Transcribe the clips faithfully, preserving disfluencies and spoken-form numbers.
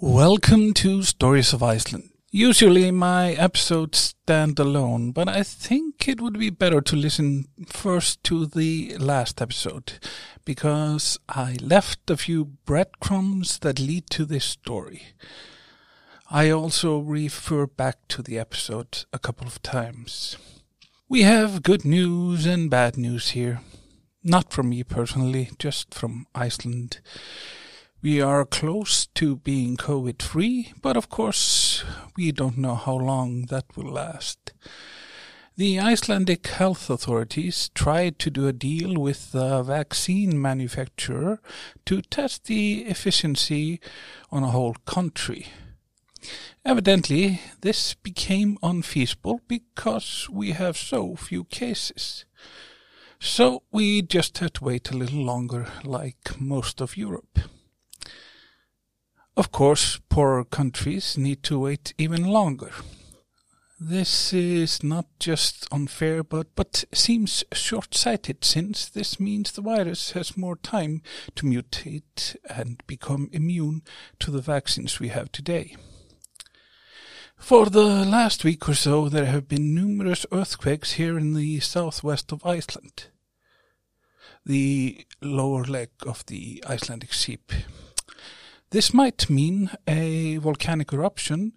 Welcome to Stories of Iceland. Usually my episodes stand alone, but I think it would be better to listen first to the last episode, because I left a few breadcrumbs that lead to this story. I also refer back to the episode a couple of times. We have good news and bad news here. Not from me personally, just from Iceland. We are close to being COVID-free, but of course we don't know how long that will last. The Icelandic health authorities tried to do a deal with the vaccine manufacturer to test the efficiency on a whole country. Evidently, this became unfeasible because we have so few cases. So we just had to wait a little longer, like most of Europe. Of course, poorer countries need to wait even longer. This is not just unfair, but, but seems short-sighted, since this means the virus has more time to mutate and become immune to the vaccines we have today. For the last week or so, there have been numerous earthquakes here in the southwest of Iceland, the lower leg of the Icelandic sheep. This might mean a volcanic eruption,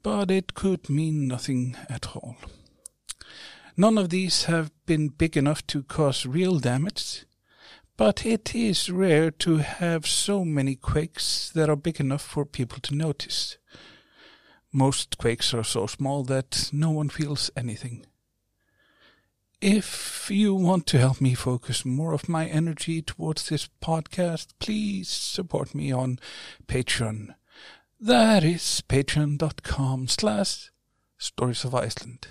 but it could mean nothing at all. None of these have been big enough to cause real damage, but it is rare to have so many quakes that are big enough for people to notice. Most quakes are so small that no one feels anything. If you want to help me focus more of my energy towards this podcast, please support me on Patreon. That is patreon.com slash Stories of Iceland.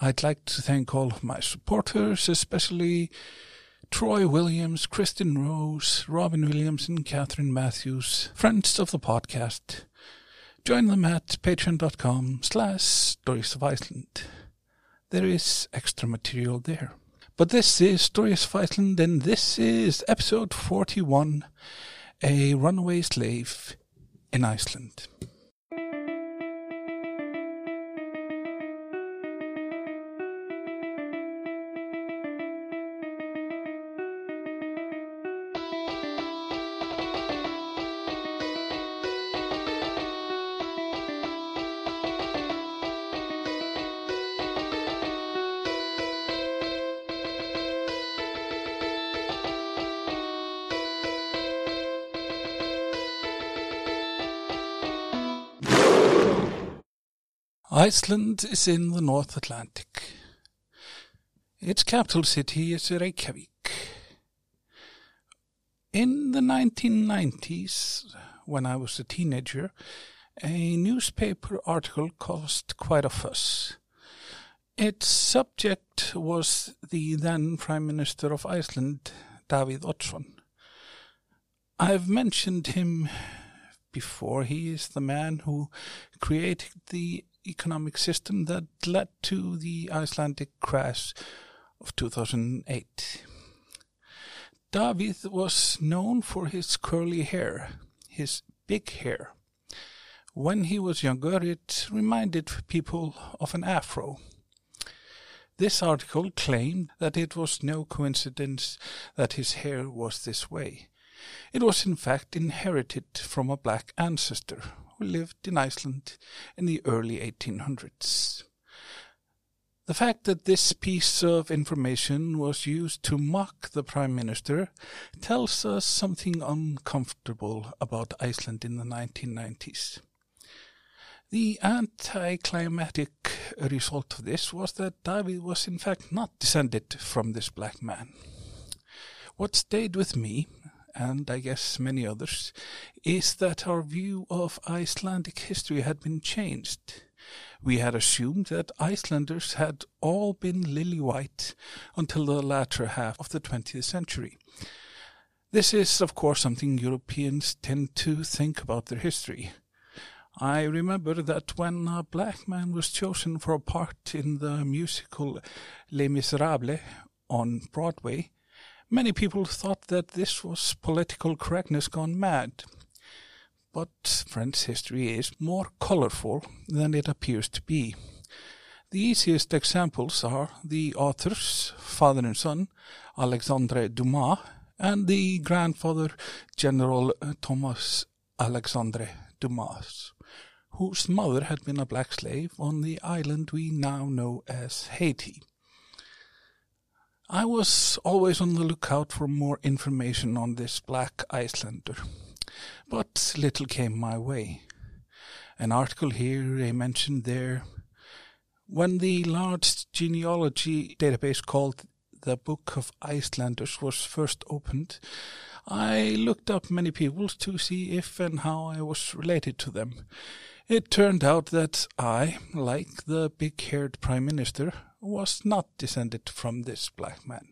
I'd like to thank all of my supporters, especially Troy Williams, Kristen Rose, Robin Williams and Catherine Matthews, friends of the podcast. Join them at patreon.com slash Stories of Iceland. There is extra material there. But this is Stories of Iceland, and this is episode forty-one, A Runaway Slave in Iceland. Iceland is in the North Atlantic. Its capital city is Reykjavik. In the nineteen nineties, when I was a teenager, a newspaper article caused quite a fuss. Its subject was the then Prime Minister of Iceland, Davíð Oddsson. I've mentioned him before. He is the man who created the economic system that led to the Icelandic crash of two thousand eight. Davíð was known for his curly hair, his big hair. When he was younger, it reminded people of an afro. This article claimed that it was no coincidence that his hair was this way. It was in fact inherited from a black ancestor who lived in Iceland in the early eighteen hundreds. The fact that this piece of information was used to mock the Prime Minister tells us something uncomfortable about Iceland in the nineteen nineties. The anticlimactic result of this was that Davíð was in fact not descended from this black man. What stayed with me, and I guess many others, is that our view of Icelandic history had been changed. We had assumed that Icelanders had all been lily-white until the latter half of the twentieth century. This is, of course, something Europeans tend to think about their history. I remember that when a black man was chosen for a part in the musical Les Miserables on Broadway, many people thought that this was political correctness gone mad. But French history is more colorful than it appears to be. The easiest examples are the authors, father and son, Alexandre Dumas, and the grandfather, General Thomas Alexandre Dumas, whose mother had been a black slave on the island we now know as Haiti. I was always on the lookout for more information on this black Icelander, but little came my way. An article here, a mention there. When the large genealogy database called the Book of Icelanders was first opened, I looked up many peoples to see if and how I was related to them. It turned out that I, like the big-haired Prime Minister, was not descended from this black man.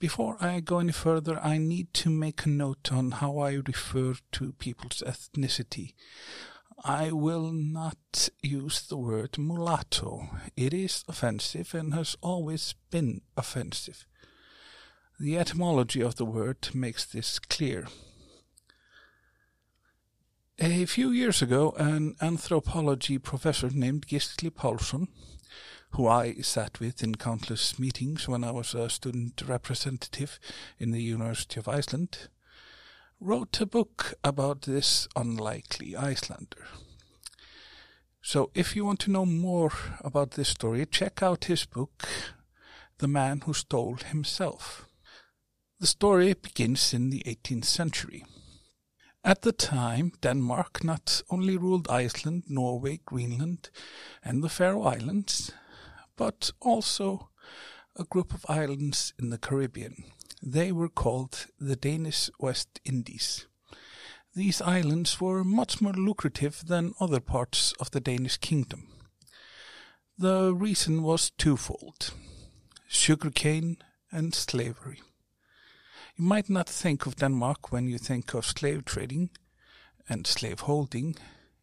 Before I go any further, I need to make a note on how I refer to people's ethnicity. I will not use the word mulatto. It is offensive and has always been offensive. The etymology of the word makes this clear. A few years ago, an anthropology professor named Gisli Pálsson, who I sat with in countless meetings when I was a student representative in the University of Iceland, wrote a book about this unlikely Icelander. So if you want to know more about this story, check out his book, The Man Who Stole Himself. The story begins in the eighteenth century. At the time, Denmark not only ruled Iceland, Norway, Greenland, and the Faroe Islands, but also a group of islands in the Caribbean. They were called the Danish West Indies. These islands were much more lucrative than other parts of the Danish kingdom. The reason was twofold: sugarcane and slavery. You might not think of Denmark when you think of slave trading and slave holding.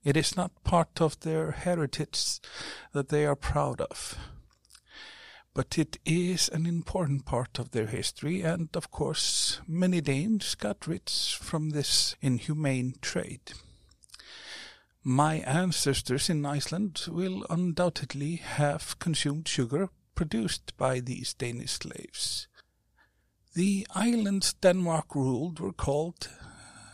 It is not part of their heritage that they are proud of. But it is an important part of their history, and of course many Danes got rich from this inhumane trade. My ancestors in Iceland will undoubtedly have consumed sugar produced by these Danish slaves. The islands Denmark ruled were called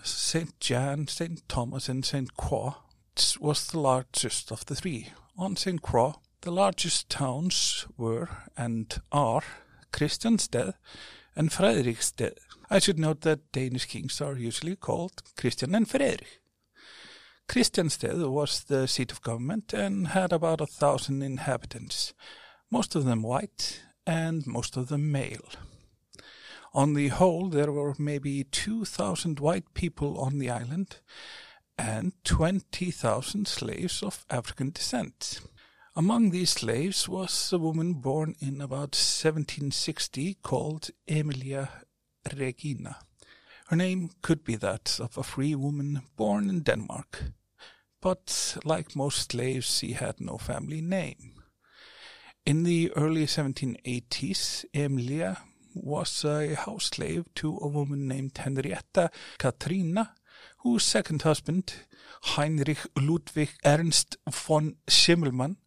Saint Jan, Saint Thomas, and Saint Croix. It was the largest of the three. On Saint Croix, the largest towns were and are Christiansted and Frederiksted. I should note that Danish kings are usually called Christian and Frederick. Christiansted was the seat of government and had about a thousand inhabitants, most of them white and most of them male. On the whole, there were maybe two thousand white people on the island and twenty thousand slaves of African descent. Among these slaves was a woman born in about seventeen sixty called Emilia Regina. Her name could be that of a free woman born in Denmark, but like most slaves, she had no family name. In the early seventeen eighties, Emilia was a house slave to a woman named Henrietta Katrina, whose second husband, Heinrich Ludwig Ernst von Schimmelmann,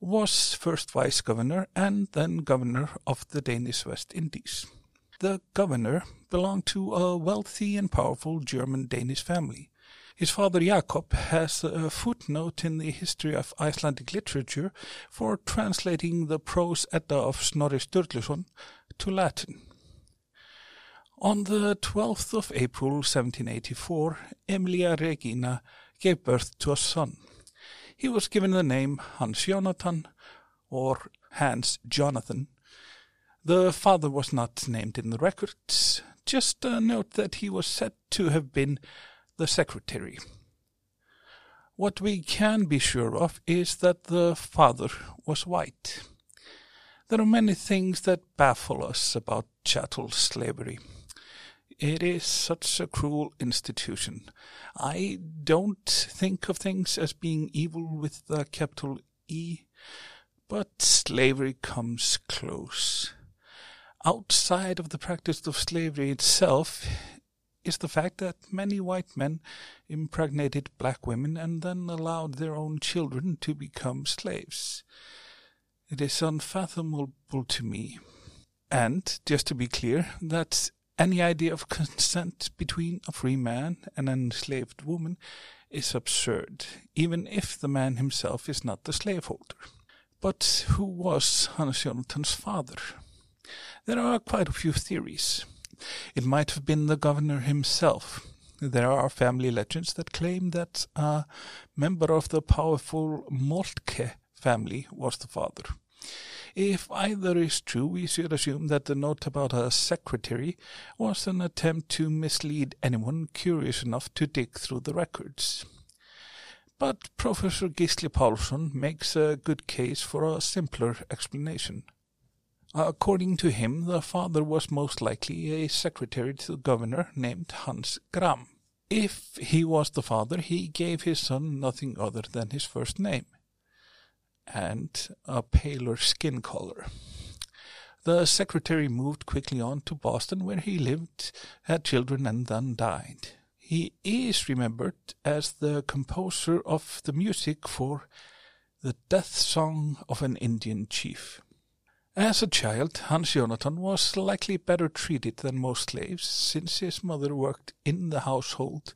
was first vice-governor and then governor of the Danish West Indies. The governor belonged to a wealthy and powerful German-Danish family. His father Jakob has a footnote in the history of Icelandic literature for translating the prose Edda of Snorri Sturluson to Latin. On the twelfth of April seventeen eighty-four, Emilia Regina gave birth to a son. He was given the name Hans Jonathan, or Hans Jonathan. The father was not named in the records, just a note that he was said to have been the secretary. What we can be sure of is that the father was white. There are many things that baffle us about chattel slavery. It is such a cruel institution. I don't think of things as being evil with the capital E, but slavery comes close. Outside of the practice of slavery itself, is the fact that many white men impregnated black women and then allowed their own children to become slaves. It is unfathomable to me. And, just to be clear, that any idea of consent between a free man and an enslaved woman is absurd, even if the man himself is not the slaveholder. But who was Hans Jonathan's father? There are quite a few theories. It might have been the governor himself. There are family legends that claim that a member of the powerful Moltke family was the father. If either is true, we should assume that the note about her secretary was an attempt to mislead anyone curious enough to dig through the records. But Professor Gisli Pálsson makes a good case for a simpler explanation. According to him, the father was most likely a secretary to the governor named Hans Gram. If he was the father, he gave his son nothing other than his first name and a paler skin color. The secretary moved quickly on to Boston, where he lived, had children, and then died. He is remembered as the composer of the music for The Death Song of an Indian Chief. As a child, Hans Jonathan was likely better treated than most slaves, since his mother worked in the household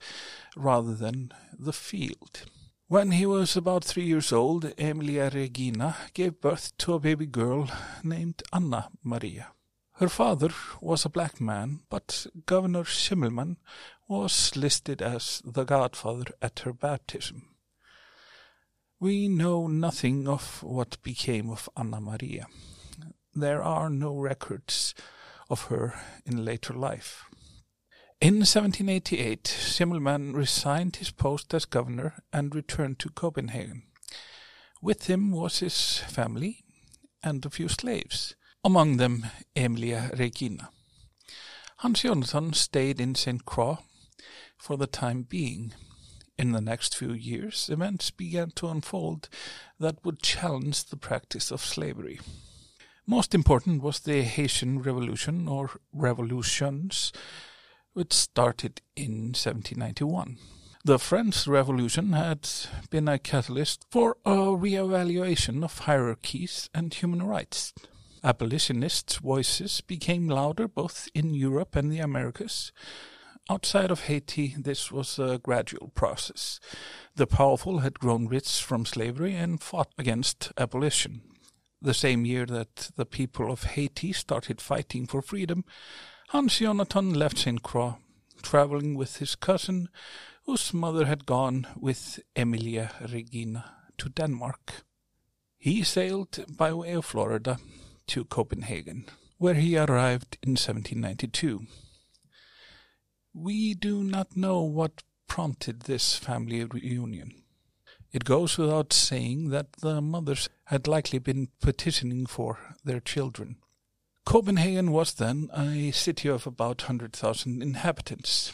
rather than the field. When he was about three years old, Emilia Regina gave birth to a baby girl named Anna Maria. Her father was a black man, but Governor Schimmelmann was listed as the godfather at her baptism. We know nothing of what became of Anna Maria. There are no records of her in later life. In seventeen eighty-eight, Schimmelmann resigned his post as governor and returned to Copenhagen. With him was his family and a few slaves, among them Emilia Regina. Hans Jonathan stayed in Saint Croix for the time being. In the next few years, events began to unfold that would challenge the practice of slavery. Most important was the Haitian Revolution, or revolutions, which started in seventeen ninety-one. The French Revolution had been a catalyst for a re-evaluation of hierarchies and human rights. Abolitionists' voices became louder both in Europe and the Americas. Outside of Haiti, this was a gradual process. The powerful had grown rich from slavery and fought against abolition. The same year that the people of Haiti started fighting for freedom, Hans Jonathan left Saint Croix, traveling with his cousin, whose mother had gone with Emilia Regina to Denmark. He sailed by way of Florida to Copenhagen, where he arrived in seventeen ninety-two. We do not know what prompted this family reunion. It goes without saying that the mothers had likely been petitioning for their children. Copenhagen was then a city of about one hundred thousand inhabitants.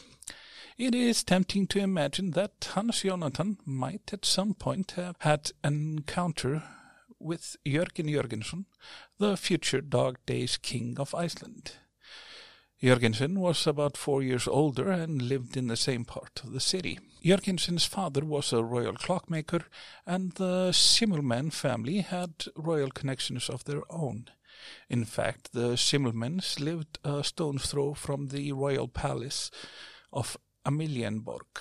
It is tempting to imagine that Hans Jonathan might at some point have had an encounter with Jørgen Jørgensen, the future Dog Days King of Iceland. Jørgensen was about four years older and lived in the same part of the city. Jørgensen's father was a royal clockmaker, and the Schimmelmann family had royal connections of their own. In fact, the Schimmelmanns lived a stone's throw from the royal palace of Amelienborg.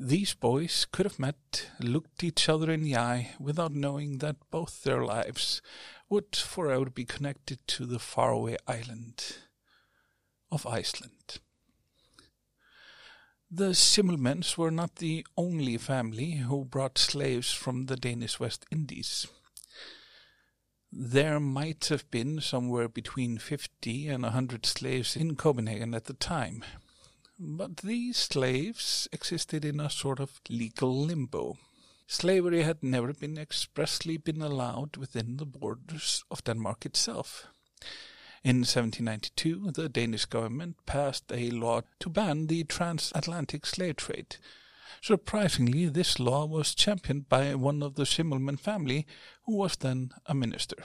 These boys could have met, looked each other in the eye, without knowing that both their lives would forever be connected to the faraway island of Iceland. The Schimmelmanns were not the only family who brought slaves from the Danish West Indies. There might have been somewhere between fifty and a hundred slaves in Copenhagen at the time, but these slaves existed in a sort of legal limbo. Slavery had never been expressly been allowed within the borders of Denmark itself. In seventeen ninety-two, the Danish government passed a law to ban the transatlantic slave trade. Surprisingly, this law was championed by one of the Schimmelmann family, who was then a minister.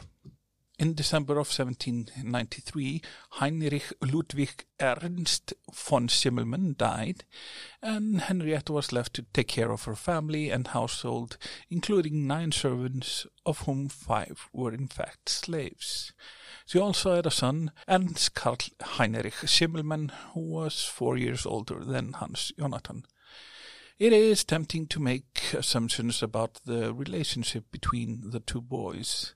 In December of seventeen ninety-three, Heinrich Ludwig Ernst von Schimmelmann died, and Henrietta was left to take care of her family and household, including nine servants, of whom five were in fact slaves. She also had a son, Ernst Karl Heinrich Schimmelmann, who was four years older than Hans Jonathan. It is tempting to make assumptions about the relationship between the two boys.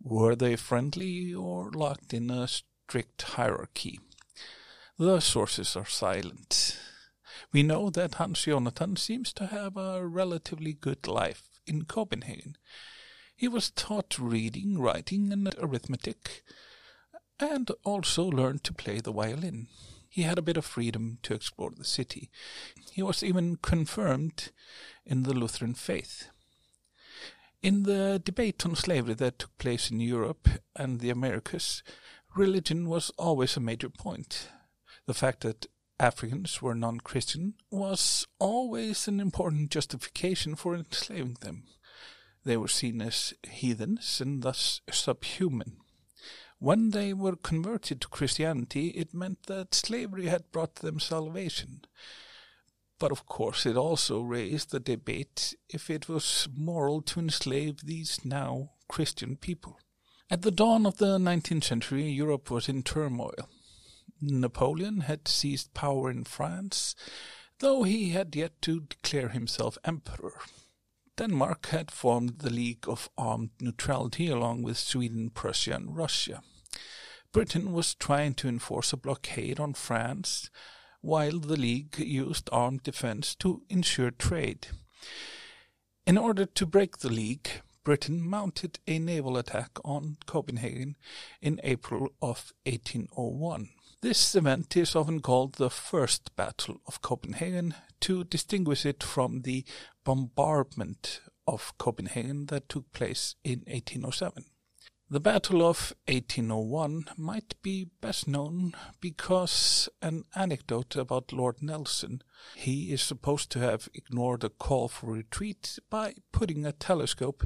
Were they friendly or locked in a strict hierarchy? The sources are silent. We know that Hans Jonathan seems to have a relatively good life in Copenhagen. He was taught reading, writing, and arithmetic, and also learned to play the violin. He had a bit of freedom to explore the city. He was even confirmed in the Lutheran faith. In the debate on slavery that took place in Europe and the Americas, religion was always a major point. The fact that Africans were non-Christian was always an important justification for enslaving them. They were seen as heathens and thus subhuman. When they were converted to Christianity, it meant that slavery had brought them salvation. But of course it also raised the debate if it was moral to enslave these now Christian people. At the dawn of the nineteenth century, Europe was in turmoil. Napoleon had seized power in France, though he had yet to declare himself emperor. Denmark had formed the League of Armed Neutrality along with Sweden, Prussia, and Russia. Britain was trying to enforce a blockade on France, while the League used armed defense to ensure trade. In order to break the League, Britain mounted a naval attack on Copenhagen in April of eighteen oh one. This event is often called the First Battle of Copenhagen to distinguish it from the bombardment of Copenhagen that took place in eighteen oh seven. The Battle of eighteen oh one might be best known because an anecdote about Lord Nelson. He is supposed to have ignored a call for retreat by putting a telescope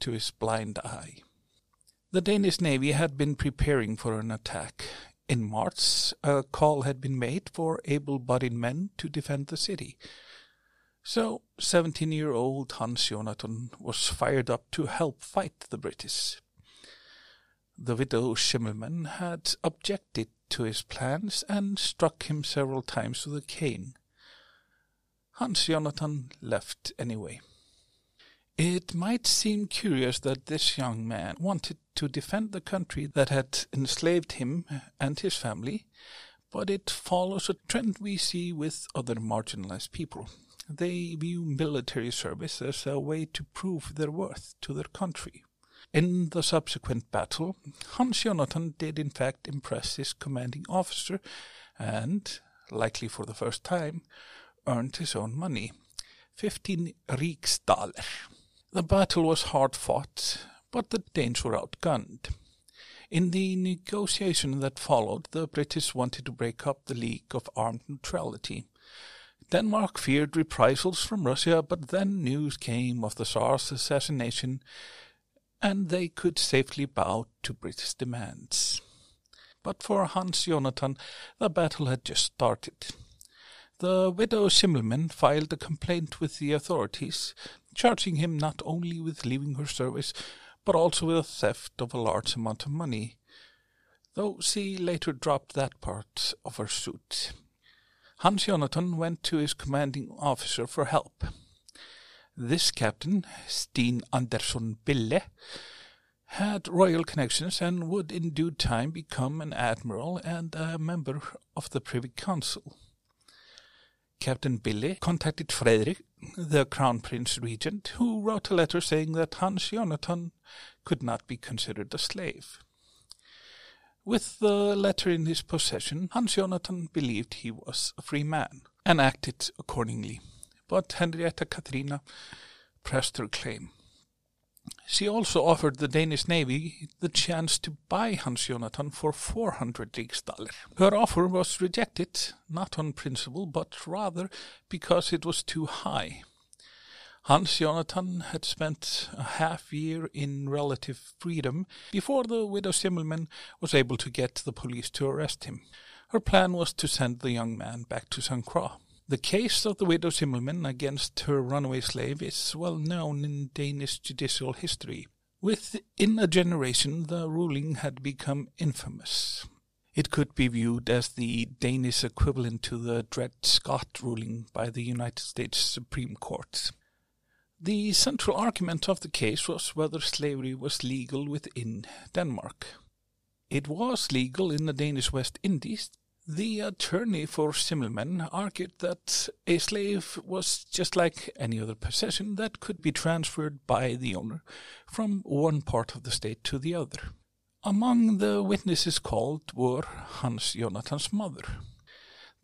to his blind eye. The Danish Navy had been preparing for an attack. In March, a call had been made for able-bodied men to defend the city. So, seventeen-year-old Hans Jonathan was fired up to help fight the British. The widow Schimmelmann had objected to his plans and struck him several times with a cane. Hans Jonathan left anyway. It might seem curious that this young man wanted to defend the country that had enslaved him and his family, but it follows a trend we see with other marginalized people. They view military service as a way to prove their worth to their country. In the subsequent battle, Hans Jonathan did in fact impress his commanding officer and, likely for the first time, earned his own money, fifteen riksdaler. The battle was hard fought, but the Danes were outgunned. In the negotiation that followed, the British wanted to break up the League of Armed Neutrality. Denmark feared reprisals from Russia, but then news came of the Tsar's assassination, and they could safely bow to British demands. But for Hans Jonathan, the battle had just started. The widow Schimmelmann filed a complaint with the authorities, charging him not only with leaving her service, but also with theft of a large amount of money, though she later dropped that part of her suit. Hans Jonathan went to his commanding officer for help. This captain, Steen Andersen Bille, had royal connections and would in due time become an admiral and a member of the Privy Council. Captain Bille contacted Frederick, the Crown Prince Regent, who wrote a letter saying that Hans Jonathan could not be considered a slave. With the letter in his possession, Hans Jonathan believed he was a free man and acted accordingly. But Henrietta Katrina pressed her claim. She also offered the Danish Navy the chance to buy Hans Jonathan for four hundred riksdaler. Her offer was rejected, not on principle, but rather because it was too high. Hans Jonathan had spent a half year in relative freedom before the widow Schimmelmann was able to get the police to arrest him. Her plan was to send the young man back to Saint Croix. The case of the widow Schimmelmann against her runaway slave is well known in Danish judicial history. Within a generation, the ruling had become infamous. It could be viewed as the Danish equivalent to the Dred Scott ruling by the United States Supreme Court. The central argument of the case was whether slavery was legal within Denmark. It was legal in the Danish West Indies. The attorney for Schimmelmann argued that a slave was just like any other possession that could be transferred by the owner from one part of the state to the other. Among the witnesses called were Hans Jonathan's mother.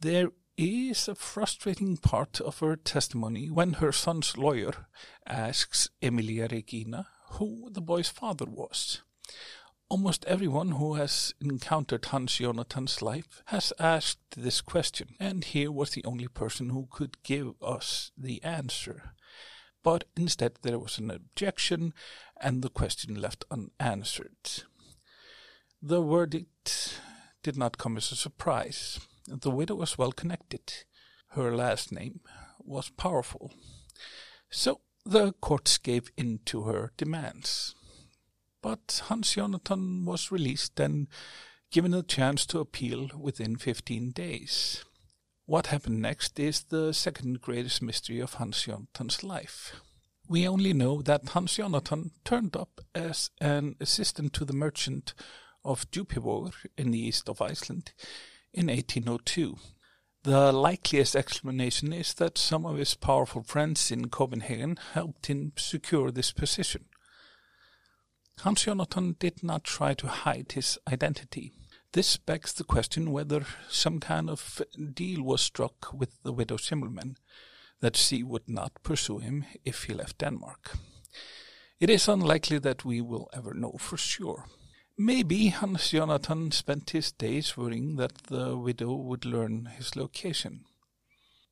There is a frustrating part of her testimony when her son's lawyer asks Emilia Regina who the boy's father was. Almost everyone who has encountered Hans Jonathan's life has asked this question, and he was the only person who could give us the answer. But instead there was an objection, and the question left unanswered. The verdict did not come as a surprise. The widow was well connected. Her last name was powerful. So the courts gave in to her demands. But Hans Jonathan was released and given a chance to appeal within fifteen days. What happened next is the second greatest mystery of Hans Jonathan's life. We only know that Hans Jonathan turned up as an assistant to the merchant of Djúpivogur in the east of Iceland in eighteen oh two. The likeliest explanation is that some of his powerful friends in Copenhagen helped him secure this position. Hans Jonathan did not try to hide his identity. This begs the question whether some kind of deal was struck with the widow Schimmelmann, that she would not pursue him if he left Denmark. It is unlikely that we will ever know for sure. Maybe Hans Jonathan spent his days worrying that the widow would learn his location.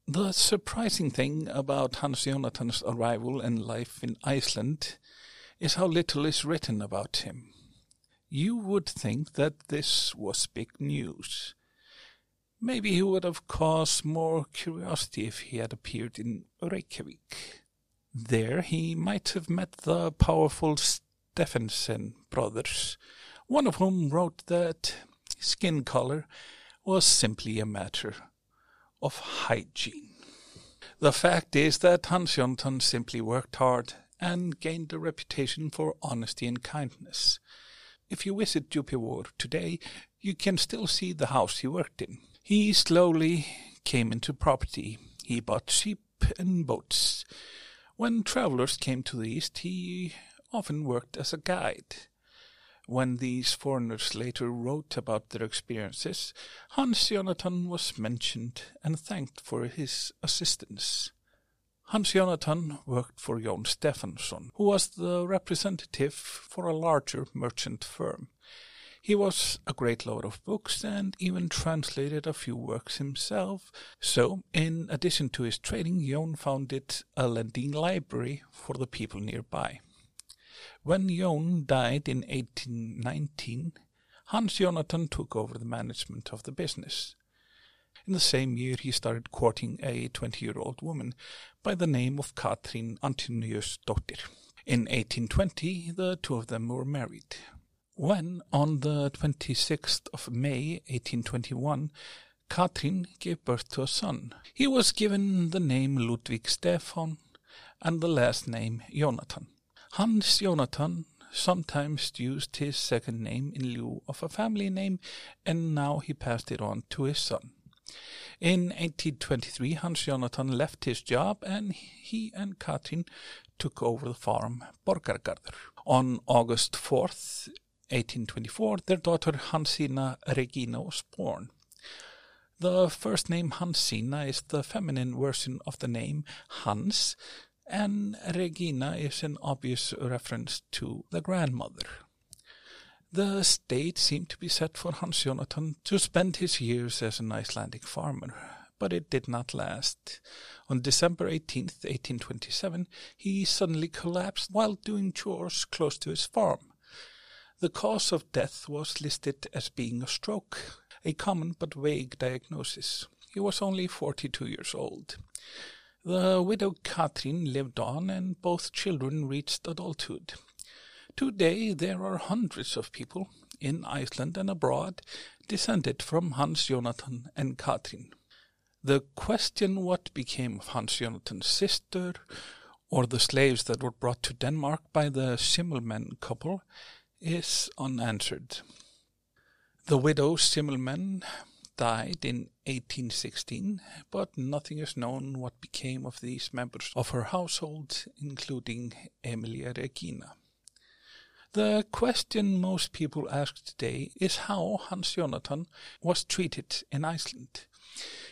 The surprising thing about Hans Jonathan's arrival and life in Iceland is how little is written about him. You would think that this was big news. Maybe he would have caused more curiosity if he had appeared in Reykjavik. There he might have met the powerful Steffensen brothers, one of whom wrote that skin color was simply a matter of hygiene. The fact is that Hans Jonathan simply worked hard and gained a reputation for honesty and kindness. If you visit Djúpivogur today, you can still see the house he worked in. He slowly came into property. He bought sheep and boats. When travelers came to the east, he often worked as a guide. When these foreigners later wrote about their experiences, Hans Jonathan was mentioned and thanked for his assistance. Hans Jonathan worked for Jón Stephenson, who was the representative for a larger merchant firm. He was a great lover of books and even translated a few works himself. So, in addition to his trading, Jón founded a lending library for the people nearby. When Jón died in eighteen nineteen, Hans Jonathan took over the management of the business. In the same year, he started courting a twenty-year-old woman by the name of Katrin Antoniusdottir. In eighteen twenty, the two of them were married. When, on the twenty-sixth of May eighteen twenty-one, Katrin gave birth to a son, he was given the name Ludwig Stefan and the last name Jonathan. Hans Jonathan sometimes used his second name in lieu of a family name, and now he passed it on to his son. In eighteen twenty-three, Hans Jonathan left his job and he and Katrin took over the farm Borgargarður. On August fourth, eighteen twenty-four, their daughter Hansína Regina was born. The first name Hansína is the feminine version of the name Hans, and Regina is an obvious reference to the grandmother. The stage seemed to be set for Hans Jonathan to spend his years as an Icelandic farmer, but it did not last. On December eighteenth, eighteen twenty-seven, he suddenly collapsed while doing chores close to his farm. The cause of death was listed as being a stroke, a common but vague diagnosis. He was only forty-two years old. The widow Katrin lived on, and both children reached adulthood. Today there are hundreds of people, in Iceland and abroad, descended from Hans Jonathan and Katrin. The question what became of Hans Jonathan's sister, or the slaves that were brought to Denmark by the Schimmelmann couple, is unanswered. The widow Schimmelmann died in eighteen sixteen, but nothing is known what became of these members of her household, including Emilia Regina. The question most people ask today is how Hans Jonathan was treated in Iceland.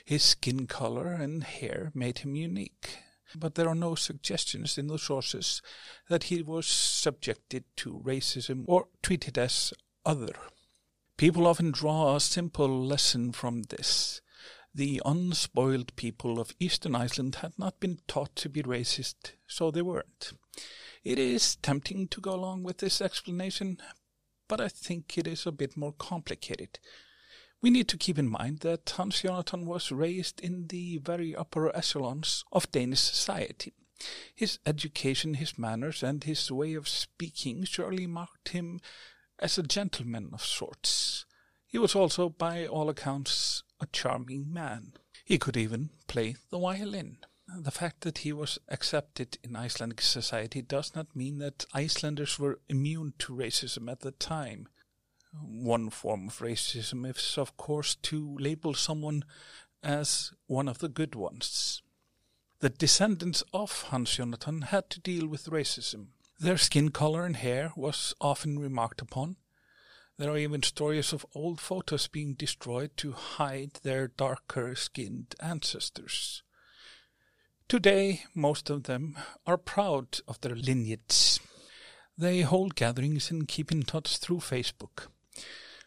His skin color and hair made him unique, but there are no suggestions in the sources that he was subjected to racism or treated as other. People often draw a simple lesson from this. The unspoiled people of Eastern Iceland had not been taught to be racist, so they weren't. It is tempting to go along with this explanation, but I think it is a bit more complicated. We need to keep in mind that Hans Jonathan was raised in the very upper echelons of Danish society. His education, his manners, and his way of speaking surely marked him as a gentleman of sorts. He was also, by all accounts, a charming man. He could even play the violin. The fact that he was accepted in Icelandic society does not mean that Icelanders were immune to racism at the time. One form of racism is, of course, to label someone as one of the good ones. The descendants of Hans Jonathan had to deal with racism. Their skin color and hair was often remarked upon. There are even stories of old photos being destroyed to hide their darker-skinned ancestors. Today, most of them are proud of their lineage. They hold gatherings and keep in touch through Facebook.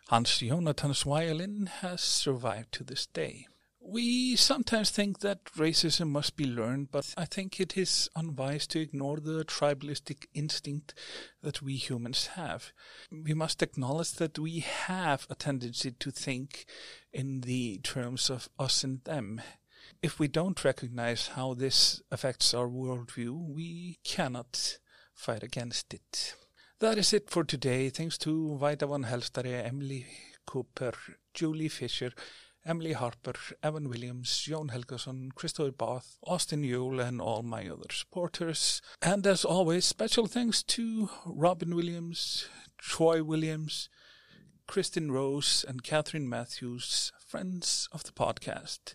Hans Jonathan's violin has survived to this day. We sometimes think that racism must be learned, but I think it is unwise to ignore the tribalistic instinct that we humans have. We must acknowledge that we have a tendency to think in the terms of us and them. If we don't recognize how this affects our worldview, we cannot fight against it. That is it for today. Thanks to Vaida von Helstare, Emily Cooper, Julie Fisher, Emily Harper, Evan Williams, Jón Helgason, Christopher Barth, Austin Yule, and all my other supporters. And as always, special thanks to Robin Williams, Troy Williams, Kristen Rose, and Catherine Matthews, friends of the podcast.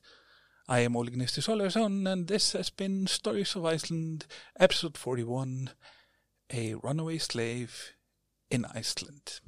I am Ole Gnisti Sólvarsson, and this has been Stories of Iceland, Episode forty-one, A Runaway Slave in Iceland.